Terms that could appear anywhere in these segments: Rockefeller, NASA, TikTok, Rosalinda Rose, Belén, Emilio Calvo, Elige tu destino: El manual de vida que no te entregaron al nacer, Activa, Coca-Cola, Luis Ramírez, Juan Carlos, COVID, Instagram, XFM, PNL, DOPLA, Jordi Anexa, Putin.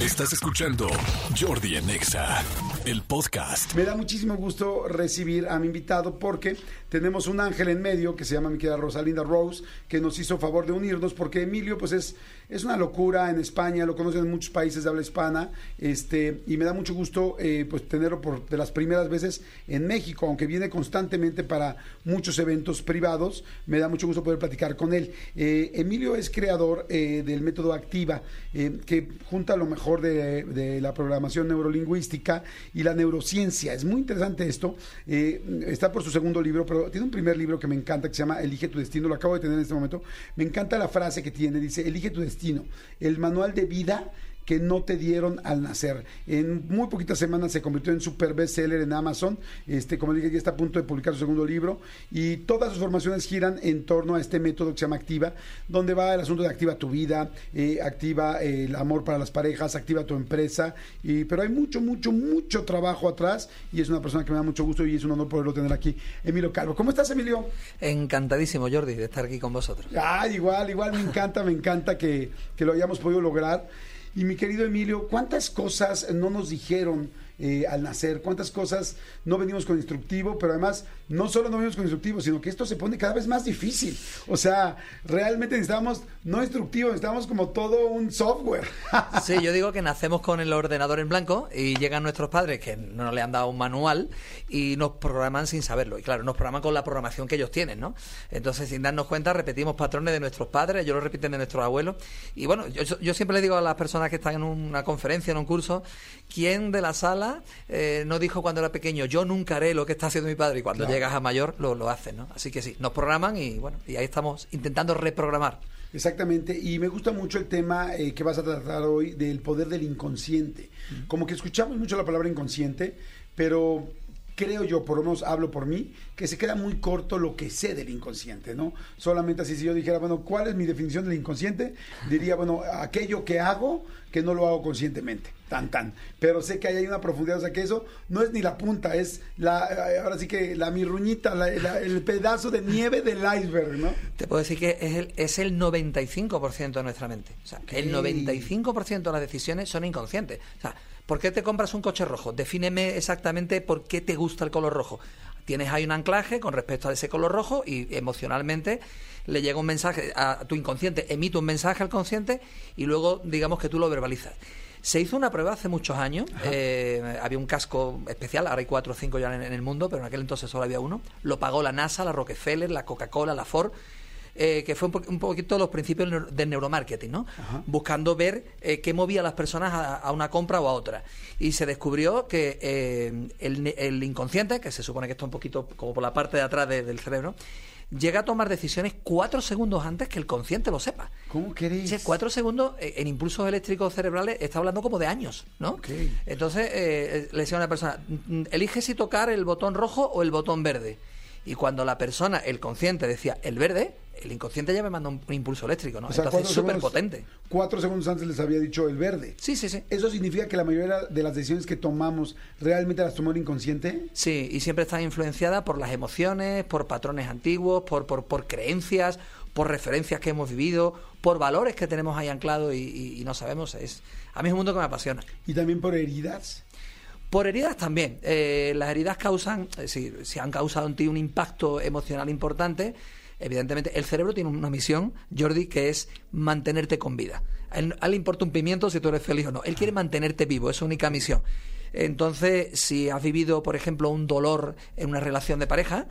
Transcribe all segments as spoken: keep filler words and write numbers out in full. Estás escuchando Jordi Anexa, el podcast. Me da muchísimo gusto recibir a mi invitado porque tenemos un ángel en medio que se llama mi querida Rosalinda Rose, que nos hizo favor de unirnos porque Emilio pues es, es una locura en España, lo conocen en muchos países de habla hispana, este, y me da mucho gusto eh, pues tenerlo por de las primeras veces en México, aunque viene constantemente para muchos eventos privados, me da mucho gusto poder platicar con él. Eh, Emilio es creador eh, del método Activa, eh, que junta lo mejor De, de la programación neurolingüística y la neurociencia. Es muy interesante esto. Eh, está por su segundo libro, pero tiene un primer libro que me encanta, que se llama Elige tu destino. Lo acabo de tener en este momento. Me encanta la frase que tiene. Dice, elige tu destino. El manual de vida que no te dieron al nacer. En muy poquitas semanas se convirtió en super bestseller en Amazon. Este, como dije, ya está a punto de publicar su segundo libro y todas sus formaciones giran en torno a este método que se llama Activa, donde va el asunto de activa tu vida, eh, activa eh, el amor para las parejas, activa tu empresa, y, pero hay mucho, mucho, mucho trabajo atrás y es una persona que me da mucho gusto y es un honor poderlo tener aquí. Emilio Calvo, ¿cómo estás, Emilio? Encantadísimo, Jordi, de estar aquí con vosotros. Ah, igual, igual, me encanta, me encanta que, que lo hayamos podido lograr. Y mi querido Emilio, ¿cuántas cosas no nos dijeron eh, al nacer? ¿Cuántas cosas no venimos con instructivo? Pero además, no solo no venimos con instructivo, sino que esto se pone cada vez más difícil. O sea, realmente necesitamos no instructivo, necesitamos como todo un software. Sí, yo digo que nacemos con el ordenador en blanco y llegan nuestros padres que no le han dado un manual y nos programan sin saberlo. Y claro, nos programan con la programación que ellos tienen, ¿no? Entonces, sin darnos cuenta, repetimos patrones de nuestros padres, ellos lo repiten de nuestros abuelos. Y bueno, yo, yo siempre le digo a las personas que están en una conferencia, en un curso, ¿quién de la sala eh, no dijo cuando era pequeño, yo nunca haré lo que está haciendo mi padre? Y cuando claro. llegas a mayor lo, lo hacen, ¿no? Así que sí, nos programan y bueno, y ahí estamos intentando reprogramar. Exactamente, y me gusta mucho el tema eh, que vas a tratar hoy del poder del inconsciente. Mm. Como que escuchamos mucho la palabra inconsciente, pero creo yo, por lo menos hablo por mí, que se queda muy corto lo que sé del inconsciente, ¿no? Solamente así, si yo dijera, bueno, ¿cuál es mi definición del inconsciente? Diría, bueno, aquello que hago, que no lo hago conscientemente, tan, tan. Pero sé que ahí hay una profundidad, o sea, que eso no es ni la punta, es la, ahora sí que la mirruñita, la, la, el pedazo de nieve del iceberg, ¿no? Te puedo decir que es el, es el noventa y cinco por ciento de nuestra mente. O sea, el noventa y cinco por ciento de las decisiones son inconscientes. O sea, ¿por qué te compras un coche rojo? Defíneme exactamente por qué te gusta el color rojo. Tienes ahí un anclaje con respecto a ese color rojo y emocionalmente le llega un mensaje a tu inconsciente, emite un mensaje al consciente y luego digamos que tú lo verbalizas. Se hizo una prueba hace muchos años, eh, había un casco especial, ahora hay cuatro o cinco ya en, en el mundo, pero en aquel entonces solo había uno. Lo pagó la NASA, la Rockefeller, la Coca-Cola, la Ford. Eh, que fue un, po un poquito los principios del, neuro del neuromarketing, ¿no? Ajá. Buscando ver eh, qué movía a las personas a, a una compra o a otra. Y se descubrió que eh, el, el inconsciente, que se supone que está un poquito como por la parte de atrás de, del cerebro, llega a tomar decisiones cuatro segundos antes que el consciente lo sepa. ¿Cómo queréis? O sea, cuatro segundos en impulsos eléctricos cerebrales está hablando como de años, ¿no? Okay. Entonces eh, le decía a una persona, elige si tocar el botón rojo o el botón verde. Y cuando la persona, el consciente, decía el verde, el inconsciente ya me manda un impulso eléctrico, ¿no? O sea, entonces es súper potente. Cuatro segundos antes les había dicho el verde. Sí, sí, sí. ¿Eso significa que la mayoría de las decisiones que tomamos realmente las tomó el inconsciente? Sí, y siempre está influenciada por las emociones, por patrones antiguos, por, por, por creencias, por referencias que hemos vivido, por valores que tenemos ahí anclados y, y, y no sabemos. Es, a mí es un mundo que me apasiona. ¿Y también por heridas? Por heridas también. Eh, las heridas causan, si, si han causado en ti un impacto emocional importante, evidentemente el cerebro tiene una misión, Jordi, que es mantenerte con vida. A él, a él le importa un pimiento si tú eres feliz o no. Él quiere mantenerte vivo, es su única misión. Entonces, si has vivido, por ejemplo, un dolor en una relación de pareja,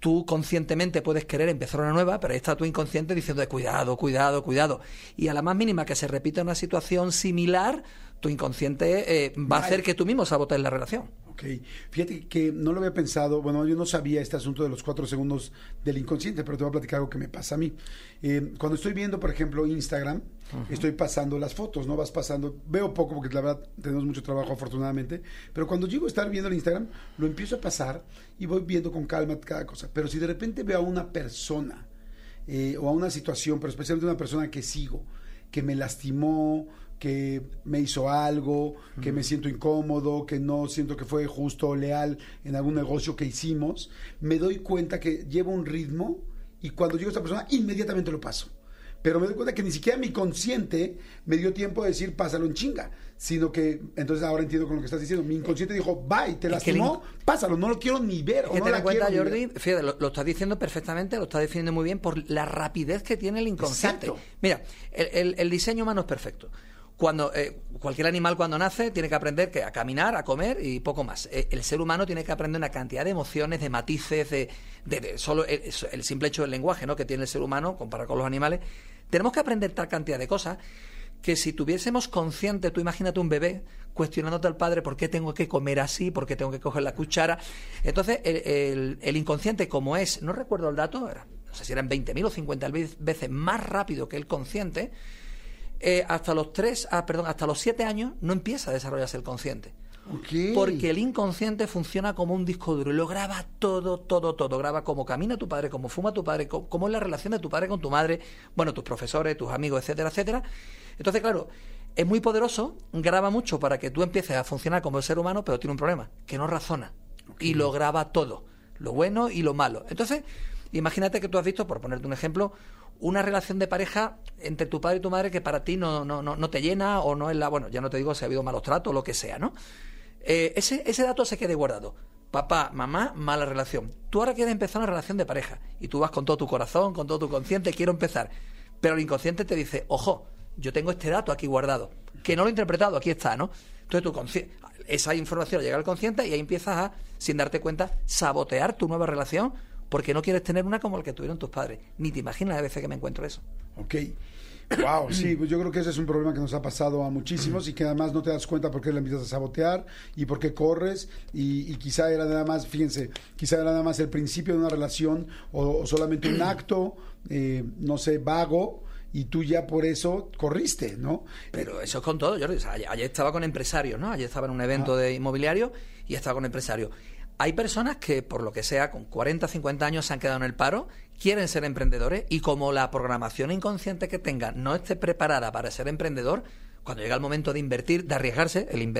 tú conscientemente puedes querer empezar una nueva, pero ahí está tu inconsciente diciendo de cuidado, cuidado, cuidado. Y a la más mínima que se repita una situación similar, tu inconsciente eh, va a hacer que tú mismo sabotees la relación. Ok. Fíjate que no lo había pensado, bueno, yo no sabía este asunto de los cuatro segundos del inconsciente, pero te voy a platicar algo que me pasa a mí. Eh, cuando estoy viendo, por ejemplo, Instagram, uh-huh. estoy pasando las fotos, ¿no? Vas pasando, veo poco porque la verdad tenemos mucho trabajo afortunadamente, pero cuando llego a estar viendo el Instagram, lo empiezo a pasar y voy viendo con calma cada cosa. Pero si de repente veo a una persona eh, o a una situación, pero especialmente una persona que sigo, que me lastimó, que me hizo algo, que me siento incómodo, que no siento que fue justo o leal en algún negocio que hicimos, me doy cuenta que llevo un ritmo y cuando llego a esta persona inmediatamente lo paso. pero me doy cuenta que ni siquiera mi consciente me dio tiempo de decir pásalo en chinga, sino que, entonces ahora entiendo con lo que estás diciendo, mi inconsciente dijo, bye, te lastimó, pásalo, no lo quiero ni ver, o no la quiero ni ver. Jordi, fíjate, lo, lo estás diciendo perfectamente, lo estás definiendo muy bien por la rapidez que tiene el inconsciente. Exacto. Mira, el, el, el diseño humano es perfecto. Cuando eh, cualquier animal cuando nace tiene que aprender que a caminar, a comer y poco más. El, el ser humano tiene que aprender una cantidad de emociones, de matices, de, de, de solo el, el simple hecho del lenguaje, ¿no?, que tiene el ser humano comparado con los animales. Tenemos que aprender tal cantidad de cosas que si tuviésemos consciente, tú imagínate un bebé cuestionándote al padre por qué tengo que comer así, por qué tengo que coger la cuchara. Entonces el, el, el inconsciente, como es, no recuerdo el dato, era, no sé si eran veinte mil o cincuenta mil veces más rápido que el consciente. Eh, hasta los tres, ah, perdón, hasta los siete años no empieza a desarrollarse el consciente. Okay. Porque el inconsciente funciona como un disco duro y lo graba todo, todo, todo. Graba cómo camina tu padre, cómo fuma tu padre, cómo, cómo es la relación de tu padre con tu madre, bueno, tus profesores, tus amigos, etcétera, etcétera. Entonces, claro, es muy poderoso, graba mucho para que tú empieces a funcionar como el ser humano, pero tiene un problema, que no razona. Okay. Y lo graba todo, lo bueno y lo malo. Entonces, imagínate que tú has visto, por ponerte un ejemplo, una relación de pareja entre tu padre y tu madre que para ti no, no, no, no te llena o no es la... Bueno, ya no te digo si ha habido malos tratos o lo que sea, ¿no? Eh, ese, ese dato se quede guardado. Papá, mamá, mala relación. Tú ahora quieres empezar una relación de pareja y tú vas con todo tu corazón, con todo tu consciente, quiero empezar. Pero el inconsciente te dice, ojo, yo tengo este dato aquí guardado, que no lo he interpretado, aquí está, ¿no? Entonces tu consci... esa información llega al consciente y ahí empiezas a, sin darte cuenta, sabotear tu nueva relación, porque no quieres tener una como la que tuvieron tus padres. Ni te imaginas las veces que me encuentro eso. Ok. Wow, sí, pues yo creo que ese es un problema que nos ha pasado a muchísimos y que además no te das cuenta por qué la empiezas a sabotear y por qué corres y, y quizá era nada más, fíjense, quizá era nada más el principio de una relación o, o solamente un acto, eh, no sé, vago, y tú ya por eso corriste, ¿no? Pero eso es con todo, Jordi. O sea, ayer estaba con empresarios, ¿no? Ayer estaba en un evento ah. de inmobiliario y estaba con empresarios. Hay personas que, por lo que sea, con cuarenta, cincuenta años se han quedado en el paro, quieren ser emprendedores y como la programación inconsciente que tengan no esté preparada para ser emprendedor, cuando llega el momento de invertir, de arriesgarse, el,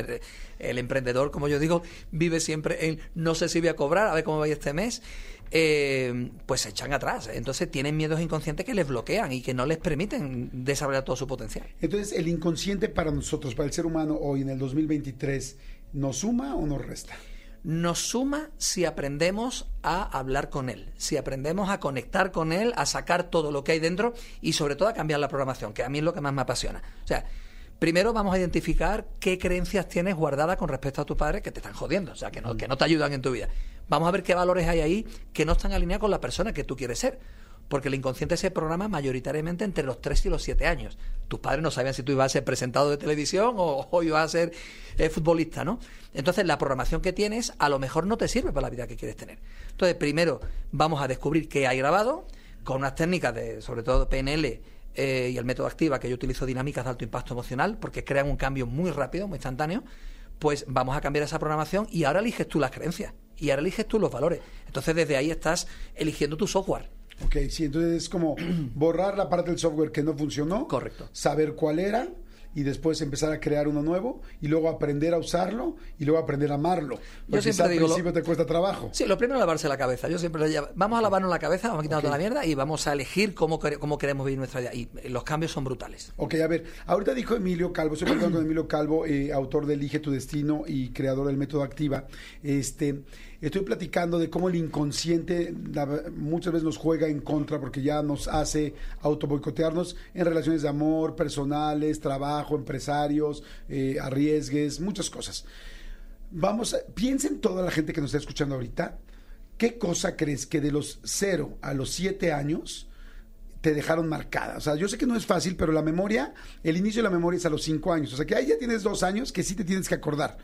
el emprendedor, como yo digo, vive siempre en no sé si voy a cobrar, a ver cómo va este mes, eh, pues se echan atrás. Entonces tienen miedos inconscientes que les bloquean y que no les permiten desarrollar todo su potencial. Entonces, ¿el inconsciente para nosotros, para el ser humano hoy en el dos mil veintitrés, nos suma o nos resta? Nos suma si aprendemos a hablar con él, si aprendemos a conectar con él, a sacar todo lo que hay dentro y sobre todo a cambiar la programación, que a mí es lo que más me apasiona. O sea, primero vamos a identificar qué creencias tienes guardadas con respecto a tus padres que te están jodiendo, o sea, que no, que no te ayudan en tu vida. Vamos a ver qué valores hay ahí que no están alineados con la persona que tú quieres ser. Porque el inconsciente se programa mayoritariamente entre los tres y los siete años. Tus padres no sabían si tú ibas a ser presentado de televisión o, o ibas a ser eh, futbolista, ¿no? Entonces, la programación que tienes a lo mejor no te sirve para la vida que quieres tener. Entonces, primero vamos a descubrir qué hay grabado con unas técnicas de, sobre todo, P N L eh, y el método Activa, que yo utilizo dinámicas de alto impacto emocional porque crean un cambio muy rápido, muy instantáneo. Pues vamos a cambiar esa programación y ahora eliges tú las creencias y ahora eliges tú los valores. Entonces, desde ahí estás eligiendo tu software. Ok, sí, entonces es como borrar la parte del software que no funcionó. Correcto. Saber cuál era y después empezar a crear uno nuevo y luego aprender a usarlo y luego aprender a amarlo. Porque yo siempre al digo, principio lo... te cuesta trabajo. Sí, lo primero es lavarse la cabeza. Yo siempre le vamos a lavarnos la cabeza, vamos a quitarnos okay. toda la mierda y vamos a elegir cómo, cómo queremos vivir nuestra vida. Y los cambios son brutales. Ok, a ver, ahorita dijo Emilio Calvo, estoy hablando con Emilio Calvo, eh, autor de Elige tu destino y creador del método Activa. Este... Estoy platicando de cómo el inconsciente muchas veces nos juega en contra porque ya nos hace autoboicotearnos en relaciones de amor, personales, trabajo, empresarios, eh, arriesgues, muchas cosas. Vamos, a, piensen toda la gente que nos está escuchando ahorita, ¿qué cosa crees que de los cero a los siete años te dejaron marcada? O sea, yo sé que no es fácil, pero la memoria, el inicio de la memoria es a los cinco años. O sea, que ahí ya tienes dos años que sí te tienes que acordar.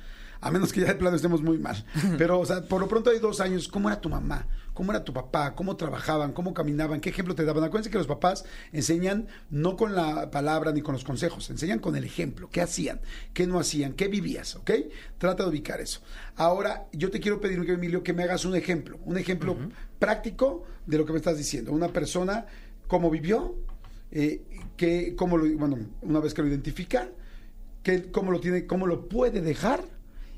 A menos que ya de plano estemos muy mal. Pero, o sea, por lo pronto hay dos años. ¿Cómo era tu mamá? ¿Cómo era tu papá? ¿Cómo trabajaban? ¿Cómo caminaban? ¿Qué ejemplo te daban? Acuérdense que los papás enseñan no con la palabra ni con los consejos. Enseñan con el ejemplo. ¿Qué hacían? ¿Qué no hacían? ¿Qué vivías? ¿Ok? Trata de ubicar eso. Ahora, yo te quiero pedir, Emilio, que me hagas un ejemplo. Un ejemplo uh-huh. práctico de lo que me estás diciendo. Una persona, ¿cómo vivió? Eh, que, cómo lo, bueno, una vez que lo identifica, que, cómo lo tiene, cómo lo puede dejar.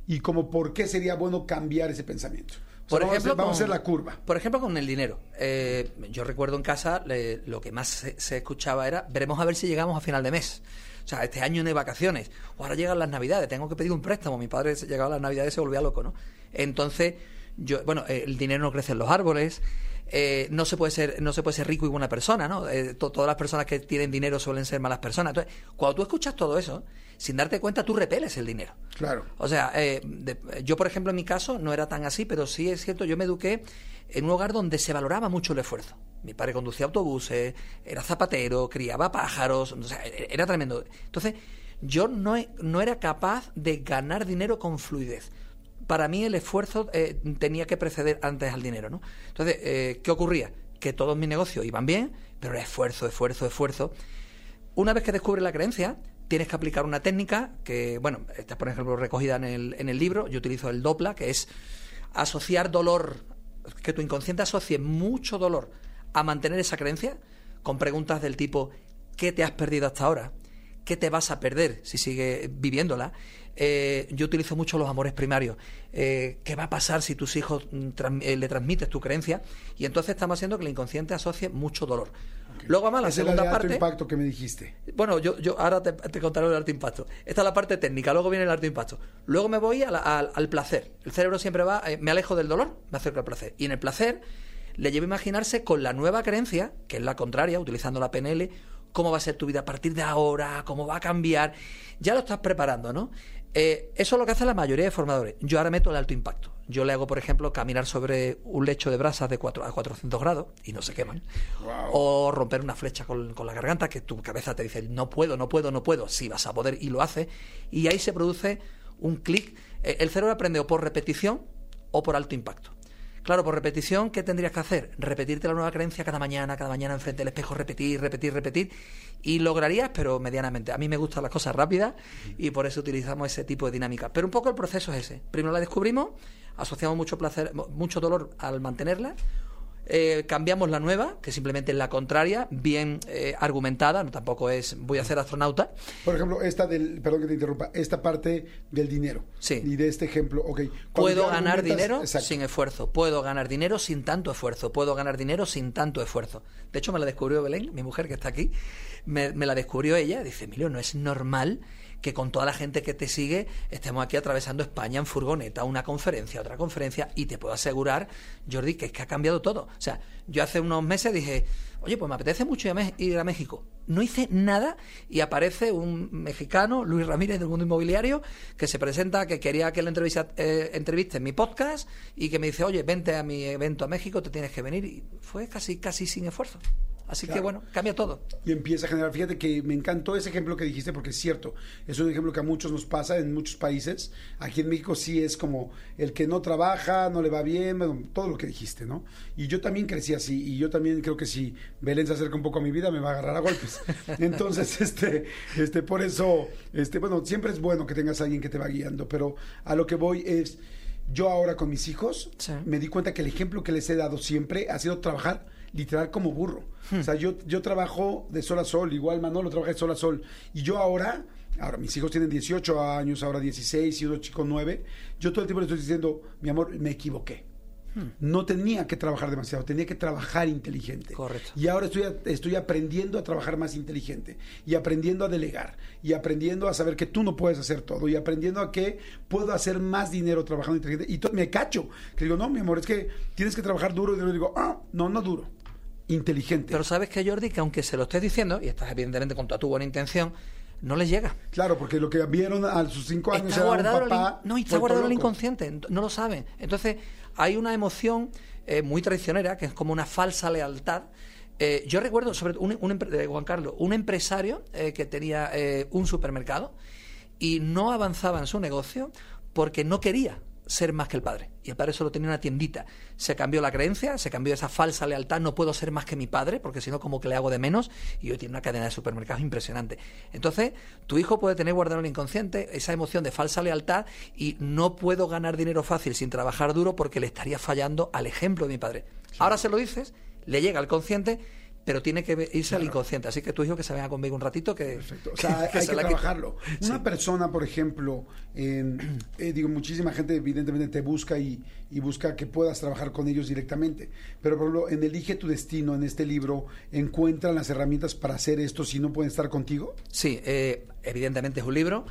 Y como por qué sería bueno cambiar ese pensamiento. Por o sea, ejemplo, vamos a hacer la curva. Por ejemplo, con el dinero. Eh, yo recuerdo en casa le, lo que más se, se escuchaba era: veremos a ver si llegamos a final de mes. O sea, este año no hay vacaciones. O ahora llegan las Navidades, tengo que pedir un préstamo. Mi padre llegaba a las Navidades y se volvía loco, ¿no? Entonces, yo, bueno, eh, el dinero no crece en los árboles. Eh, no se puede ser no se puede ser rico y buena persona, ¿no? Eh, to, todas las personas que tienen dinero suelen ser malas personas. Entonces, cuando tú escuchas todo eso, sin darte cuenta, tú repeles el dinero. Claro. O sea, eh, de, yo, por ejemplo, en mi caso no era tan así, pero sí es cierto, yo me eduqué en un hogar donde se valoraba mucho el esfuerzo. Mi padre conducía autobuses, era zapatero, criaba pájaros, o sea, era tremendo. Entonces, yo no, no era capaz de ganar dinero con fluidez. Para mí el esfuerzo eh, tenía que preceder antes al dinero, ¿no? Entonces, eh, ¿qué ocurría? Que todos mis negocios iban bien, pero era esfuerzo, esfuerzo, esfuerzo. Una vez que descubres la creencia, tienes que aplicar una técnica que, bueno, está por ejemplo recogida en el, en el libro. Yo utilizo el DOPLA, que es asociar dolor, que tu inconsciente asocie mucho dolor a mantener esa creencia, con preguntas del tipo: ¿qué te has perdido hasta ahora? ¿Qué te vas a perder si sigues viviéndola? Eh, yo utilizo mucho los amores primarios. Eh, ¿Qué va a pasar si tus hijos trans, eh, le transmites tu creencia? Y entonces estamos haciendo que el inconsciente asocie mucho dolor. Okay. Luego, además, la ¿Es segunda el parte. ¿Alto impacto que me dijiste? Bueno, yo, yo ahora te, te contaré el alto impacto. Esta es la parte técnica, luego viene el alto impacto. Luego me voy a la, a, al placer. El cerebro siempre va, eh, me alejo del dolor, me acerco al placer. Y en el placer le llevo a imaginarse con la nueva creencia, que es la contraria, utilizando la P N L, cómo va a ser tu vida a partir de ahora, cómo va a cambiar. Ya lo estás preparando, ¿no? Eh, eso es lo que hace la mayoría de formadores. Yo ahora meto el alto impacto. Yo le hago, por ejemplo, caminar sobre un lecho de brasas de cuatro a cuatrocientos grados y no se queman. Wow. O romper una flecha con, con la garganta, que tu cabeza te dice: no puedo, no puedo, no puedo. Sí, vas a poder, y lo haces. Y ahí se produce un clic. Eh, el cerebro aprende o por repetición o por alto impacto. Claro, por repetición, ¿qué tendrías que hacer? Repetirte la nueva creencia cada mañana, cada mañana enfrente del espejo, repetir, repetir, repetir, y lograrías, pero medianamente. A mí me gustan las cosas rápidas y por eso utilizamos ese tipo de dinámica. Pero un poco el proceso es ese. Primero la descubrimos, asociamos mucho placer, mucho dolor al mantenerla, eh, cambiamos la nueva, que simplemente es la contraria, bien eh, argumentada, no tampoco es voy a ser astronauta. Por ejemplo, esta del, perdón que te interrumpa, esta parte del dinero. Sí. Y de este ejemplo, ok. Puedo ganar dinero exacto. sin esfuerzo, puedo ganar dinero sin tanto esfuerzo, puedo ganar dinero sin tanto esfuerzo. De hecho, me la descubrió Belén, mi mujer que está aquí, me, me la descubrió ella, dice: Emilio, no es normal que con toda la gente que te sigue estemos aquí atravesando España en furgoneta, una conferencia, otra conferencia, y te puedo asegurar, Jordi, que es que ha cambiado todo. O sea, yo hace unos meses dije: oye, pues me apetece mucho ir a México. No hice nada y aparece un mexicano, Luis Ramírez, del mundo inmobiliario, que se presenta, que quería que le entrevista, eh, entreviste en mi podcast, y que me dice: oye, vente a mi evento a México, te tienes que venir. Y fue casi, casi sin esfuerzo. Así claro. que, bueno, cambia todo. Y empieza a generar, fíjate que me encantó ese ejemplo que dijiste, porque es cierto, es un ejemplo que a muchos nos pasa en muchos países. Aquí en México sí es como el que no trabaja, no le va bien, bueno, todo lo que dijiste, ¿no? Y yo también crecí así, y yo también creo que si Belén se acerca un poco a mi vida, me va a agarrar a golpes. Entonces, este, este, por eso, este, bueno, siempre es bueno que tengas a alguien que te va guiando, pero a lo que voy es, yo ahora con mis hijos, sí. me di cuenta que el ejemplo que les he dado siempre ha sido trabajar literal como burro. Hmm. O sea, yo, yo trabajo de sol a sol, igual Manolo trabaja de sol a sol. Y yo ahora, ahora mis hijos tienen dieciocho años, ahora dieciséis y uno chico nueve. Yo todo el tiempo les estoy diciendo: mi amor, me equivoqué. Hmm. No tenía que trabajar demasiado, tenía que trabajar inteligente. Correcto. Y ahora estoy, estoy aprendiendo a trabajar más inteligente, y aprendiendo a delegar, y aprendiendo a saber que tú no puedes hacer todo, y aprendiendo a que puedo hacer más dinero trabajando inteligente. Y me cacho, que digo: no, mi amor, es que tienes que trabajar duro. Y yo digo: ah, no, no duro. Inteligente. Pero sabes que, Jordi, que aunque se lo estés diciendo, y estás evidentemente con toda tu buena intención, no les llega. Claro, porque lo que vieron a sus cinco años está guardado un papá in... no, y está guardado en el inconsciente, no lo saben. Entonces, hay una emoción eh, muy traicionera, que es como una falsa lealtad. Eh, yo recuerdo, sobre un, un, eh, Juan Carlos, un empresario eh, que tenía eh, un supermercado y no avanzaba en su negocio porque no quería ser más que el padre, y el padre solo tenía una tiendita. Se cambió la creencia, se cambió esa falsa lealtad: no puedo ser más que mi padre, porque si no, como que le hago de menos. Y hoy tiene una cadena de supermercados impresionante. Entonces, tu hijo puede tener guardado en el inconsciente esa emoción de falsa lealtad y no puedo ganar dinero fácil sin trabajar duro porque le estaría fallando al ejemplo de mi padre. Ahora se lo dices, le llega al consciente, pero tiene que irse claro. al inconsciente. Así que tus hijos que se vengan conmigo un ratito, que, perfecto. O sea, que, que hay que trabajarlo. Quita. Una sí. persona, por ejemplo, eh, eh, digo, muchísima gente evidentemente te busca y, y busca que puedas trabajar con ellos directamente. Pero, por ejemplo, en Elige tu destino, en este libro, ¿encuentran las herramientas para hacer esto si no pueden estar contigo? Sí, eh, evidentemente es un libro,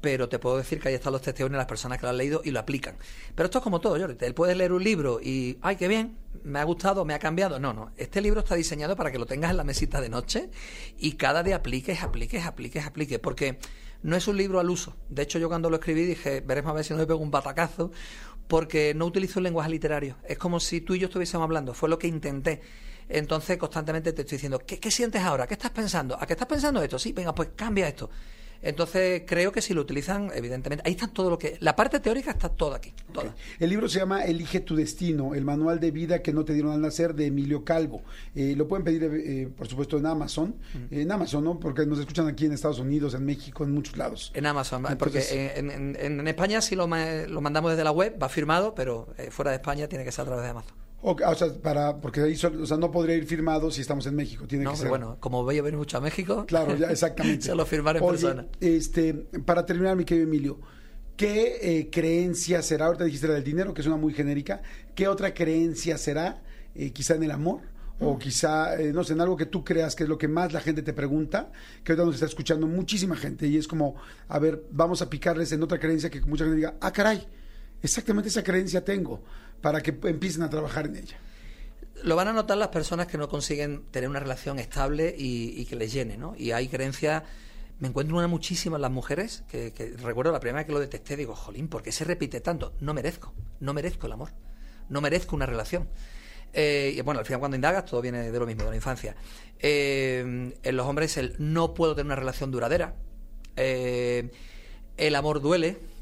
pero te puedo decir que ahí están los testimonios de las personas que lo han leído y lo aplican. Pero esto es como todo, Jordi. Él puede leer un libro y, ay, qué bien, me ha gustado, me ha cambiado. No, no. Este libro está diseñado para que lo tengas en la mesita de noche y cada día apliques, apliques, apliques, apliques. Porque no es un libro al uso. De hecho, yo cuando lo escribí dije, veremos a ver si no me pego un batacazo, porque no utilizo el lenguaje literario. Es como si tú y yo estuviésemos hablando. Fue lo que intenté. Entonces, constantemente te estoy diciendo, ¿qué, qué sientes ahora? ¿Qué estás pensando? ¿A qué estás pensando esto? Sí, venga, pues cambia esto. Entonces, creo que si lo utilizan, evidentemente, ahí está todo lo que... La parte teórica está toda aquí, toda. Okay. El libro se llama Elige tu destino, el manual de vida que no te dieron al nacer, de Emilio Calvo. Eh, lo pueden pedir, eh, por supuesto, en Amazon. Mm. En Amazon, ¿no? Porque nos escuchan aquí en Estados Unidos, en México, en muchos lados. En Amazon, entonces, porque en, en, en España sí lo, lo mandamos desde la web, va firmado, pero eh, fuera de España tiene que ser a través de Amazon. Okay, o sea, para, porque ahí o sea, no podría ir firmado si estamos en México. Tiene no, que ser. Bueno, como voy a venir mucho a México. Claro, ya, exactamente. Se lo firmaré en Oye, persona. Este, para terminar, mi querido Emilio, ¿qué eh, creencia será? Ahorita dijiste la del dinero, que es una muy genérica. ¿Qué otra creencia será? Eh, quizá en el amor, mm. o quizá, eh, no sé, en algo que tú creas que es lo que más la gente te pregunta, que ahorita nos está escuchando muchísima gente y es como, a ver, vamos a picarles en otra creencia que mucha gente diga, ah, caray, exactamente esa creencia tengo, para que empiecen a trabajar en ella. Lo van a notar las personas que no consiguen tener una relación estable y, y que les llene, ¿no? Y hay creencias, me encuentro una muchísima en las mujeres, que, que recuerdo la primera vez que lo detecté, digo, jolín, ¿por qué se repite tanto? No merezco, no merezco el amor, no merezco una relación. Eh, y bueno, al final cuando indagas todo viene de lo mismo, de la infancia. Eh, en los hombres el no puedo tener una relación duradera, eh, el amor duele.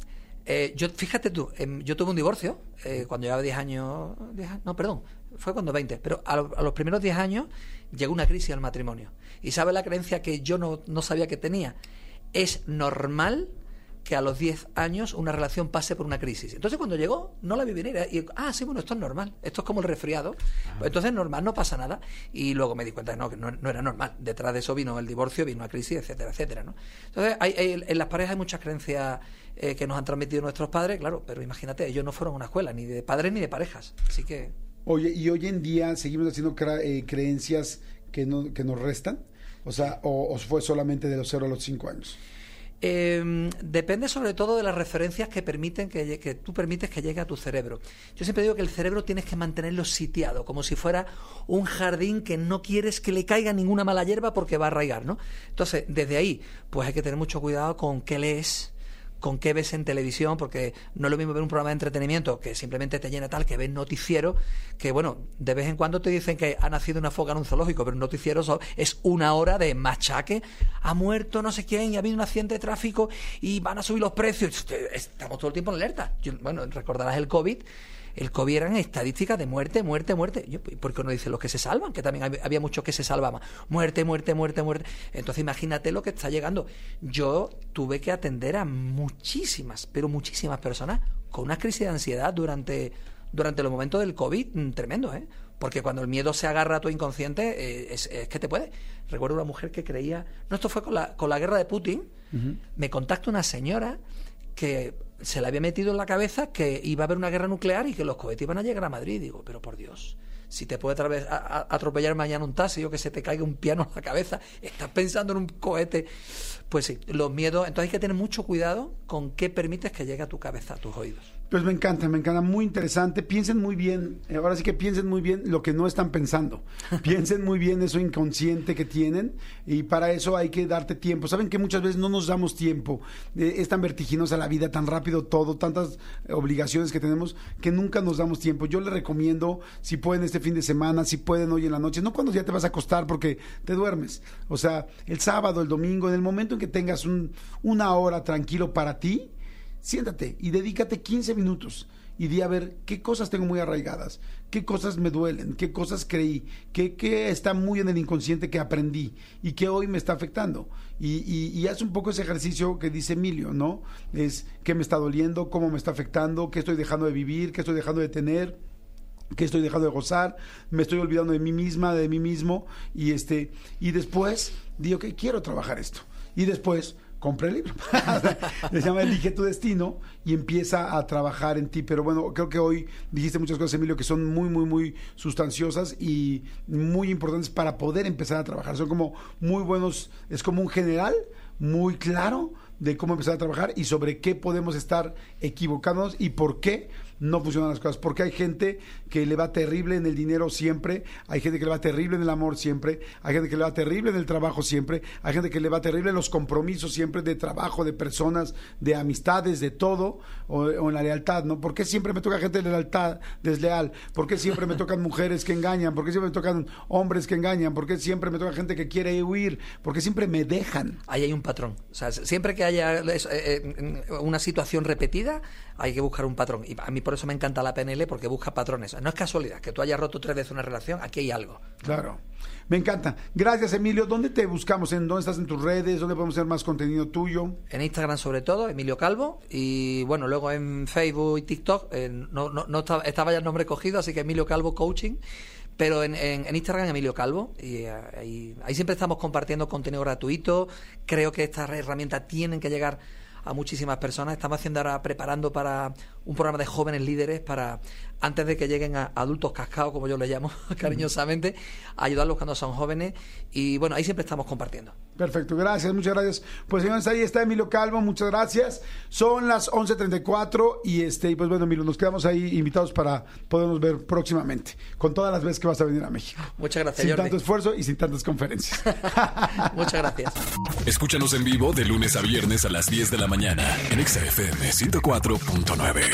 Eh, yo, fíjate tú, eh, yo tuve un divorcio eh, cuando llevaba diez años, diez, no, perdón, fue cuando veinte, pero a, lo, a los primeros diez años llegó una crisis al matrimonio. ¿Y sabes la creencia que yo no, no sabía que tenía? Es normal que a los diez años una relación pase por una crisis. Entonces cuando llegó, no la vi venir. Y, ah, sí, bueno, esto es normal, esto es como el resfriado. Pues, entonces normal, no pasa nada. Y luego me di cuenta que no, que no, no era normal. Detrás de eso vino el divorcio, vino la crisis, etcétera, etcétera, ¿no? Entonces hay, hay, en las parejas hay muchas creencias eh, que nos han transmitido nuestros padres, claro, pero imagínate, ellos no fueron a una escuela, ni de padres ni de parejas. Así que... Oye, y hoy en día seguimos haciendo eh, creencias que, no, que nos restan, o sea, o, o fue solamente de los cero a los cinco años. Eh, depende sobre todo de las referencias que permiten que, que tú permites que llegue a tu cerebro. Yo siempre digo que el cerebro tienes que mantenerlo sitiado, como si fuera un jardín que no quieres que le caiga ninguna mala hierba porque va a arraigar, ¿no? Entonces, desde ahí, pues hay que tener mucho cuidado con qué lees, con qué ves en televisión, porque no es lo mismo ver un programa de entretenimiento que simplemente te llena tal, que ves noticiero, que bueno, de vez en cuando te dicen que ha nacido una foca en un zoológico, pero un noticiero es una hora de machaque, ha muerto no sé quién y ha habido un accidente de tráfico y van a subir los precios, estamos todo el tiempo en alerta. Yo, bueno, recordarás el COVID, el COVID eran estadísticas de muerte, muerte, muerte. Yo, ¿por qué no dicen los que se salvan? Que también había muchos que se salvaban. Muerte, muerte, muerte, muerte. Entonces imagínate lo que está llegando. Yo tuve que atender a muchísimas, pero muchísimas personas con una crisis de ansiedad durante, durante los momentos del COVID, tremendo, ¿eh? Porque cuando el miedo se agarra a tu inconsciente, eh, es, es que te puede. Recuerdo una mujer que creía... No, esto fue con la, con la guerra de Putin. Uh-huh. Me contacta una señora que... se le había metido en la cabeza que iba a haber una guerra nuclear y que los cohetes iban a llegar a Madrid. Digo, pero por Dios, si te puede atropellar mañana un taxi o que se te caiga un piano en la cabeza, estás pensando en un cohete. Pues sí, los miedos. Entonces hay que tener mucho cuidado con qué permites que llegue a tu cabeza, a tus oídos. Pues me encanta, me encanta, muy interesante. Piensen muy bien, ahora sí que piensen muy bien lo que no están pensando. Piensen muy bien eso inconsciente que tienen y para eso hay que darte tiempo. Saben que muchas veces no nos damos tiempo. Eh, es tan vertiginosa la vida, tan rápido todo, tantas obligaciones que tenemos que nunca nos damos tiempo. Yo les recomiendo, si pueden este fin de semana, si pueden hoy en la noche, no cuando ya te vas a acostar porque te duermes. O sea, el sábado, el domingo, en el momento en que tengas un, una hora tranquilo para ti, siéntate y dedícate quince minutos y di a ver qué cosas tengo muy arraigadas, qué cosas me duelen, qué cosas creí, qué, qué está muy en el inconsciente que aprendí y que hoy me está afectando. Y, y, y haz un poco ese ejercicio que dice Emilio, ¿no? Es qué me está doliendo, cómo me está afectando, qué estoy dejando de vivir, qué estoy dejando de tener. que estoy dejando de gozar, me estoy olvidando de mí misma, de mí mismo, y este y después digo que quiero trabajar esto. Y después compré el libro. Se llama Elige tu destino y empieza a trabajar en ti. Pero bueno, creo que hoy dijiste muchas cosas, Emilio, que son muy, muy, muy sustanciosas y muy importantes para poder empezar a trabajar. Son como muy buenos, es como un general muy claro de cómo empezar a trabajar y sobre qué podemos estar equivocándonos y por qué no funcionan las cosas, porque hay gente que le va terrible en el dinero siempre, hay gente que le va terrible en el amor siempre, hay gente que le va terrible en el trabajo siempre, hay gente que le va terrible en los compromisos siempre, de trabajo, de personas, de amistades, de todo, o, o en la lealtad, ¿no? ¿Por qué siempre me toca gente de lealtad desleal? ¿Por qué siempre me tocan mujeres que engañan? ¿Por qué siempre me tocan hombres que engañan? ¿Por qué siempre me toca gente que quiere huir? ¿Por qué siempre me dejan? Ahí hay un patrón, o sea, siempre que haya una situación repetida, hay que buscar un patrón, y a mí por eso me encanta la P N L, porque busca patrones. No es casualidad que tú hayas roto tres veces una relación, aquí hay algo. Claro, me encanta. Gracias, Emilio. ¿Dónde te buscamos? ¿En dónde estás en tus redes? ¿Dónde podemos ver más contenido tuyo? En Instagram sobre todo, Emilio Calvo, y bueno, luego en Facebook y TikTok, eh, no, no, no estaba, estaba ya el nombre cogido, así que Emilio Calvo Coaching. Pero en, en, en Instagram, Emilio Calvo, y ahí, ahí siempre estamos compartiendo contenido gratuito. Creo que estas herramientas tienen que llegar a muchísimas personas. Estamos haciendo ahora, preparando para un programa de jóvenes líderes para, antes de que lleguen a adultos cascados, como yo les llamo cariñosamente, ayudarlos cuando son jóvenes. Y bueno, ahí siempre estamos compartiendo. Perfecto, gracias, muchas gracias. Pues señores, ahí está Emilio Calvo, muchas gracias. Son las once treinta y cuatro y este, pues bueno, Emilio, nos quedamos ahí invitados para podernos ver próximamente, con todas las veces que vas a venir a México. Muchas gracias, Jordi. Sin tanto esfuerzo y sin tantas conferencias. Muchas gracias. Escúchanos en vivo de lunes a viernes a las diez de la mañana en X F M ciento cuatro punto nueve.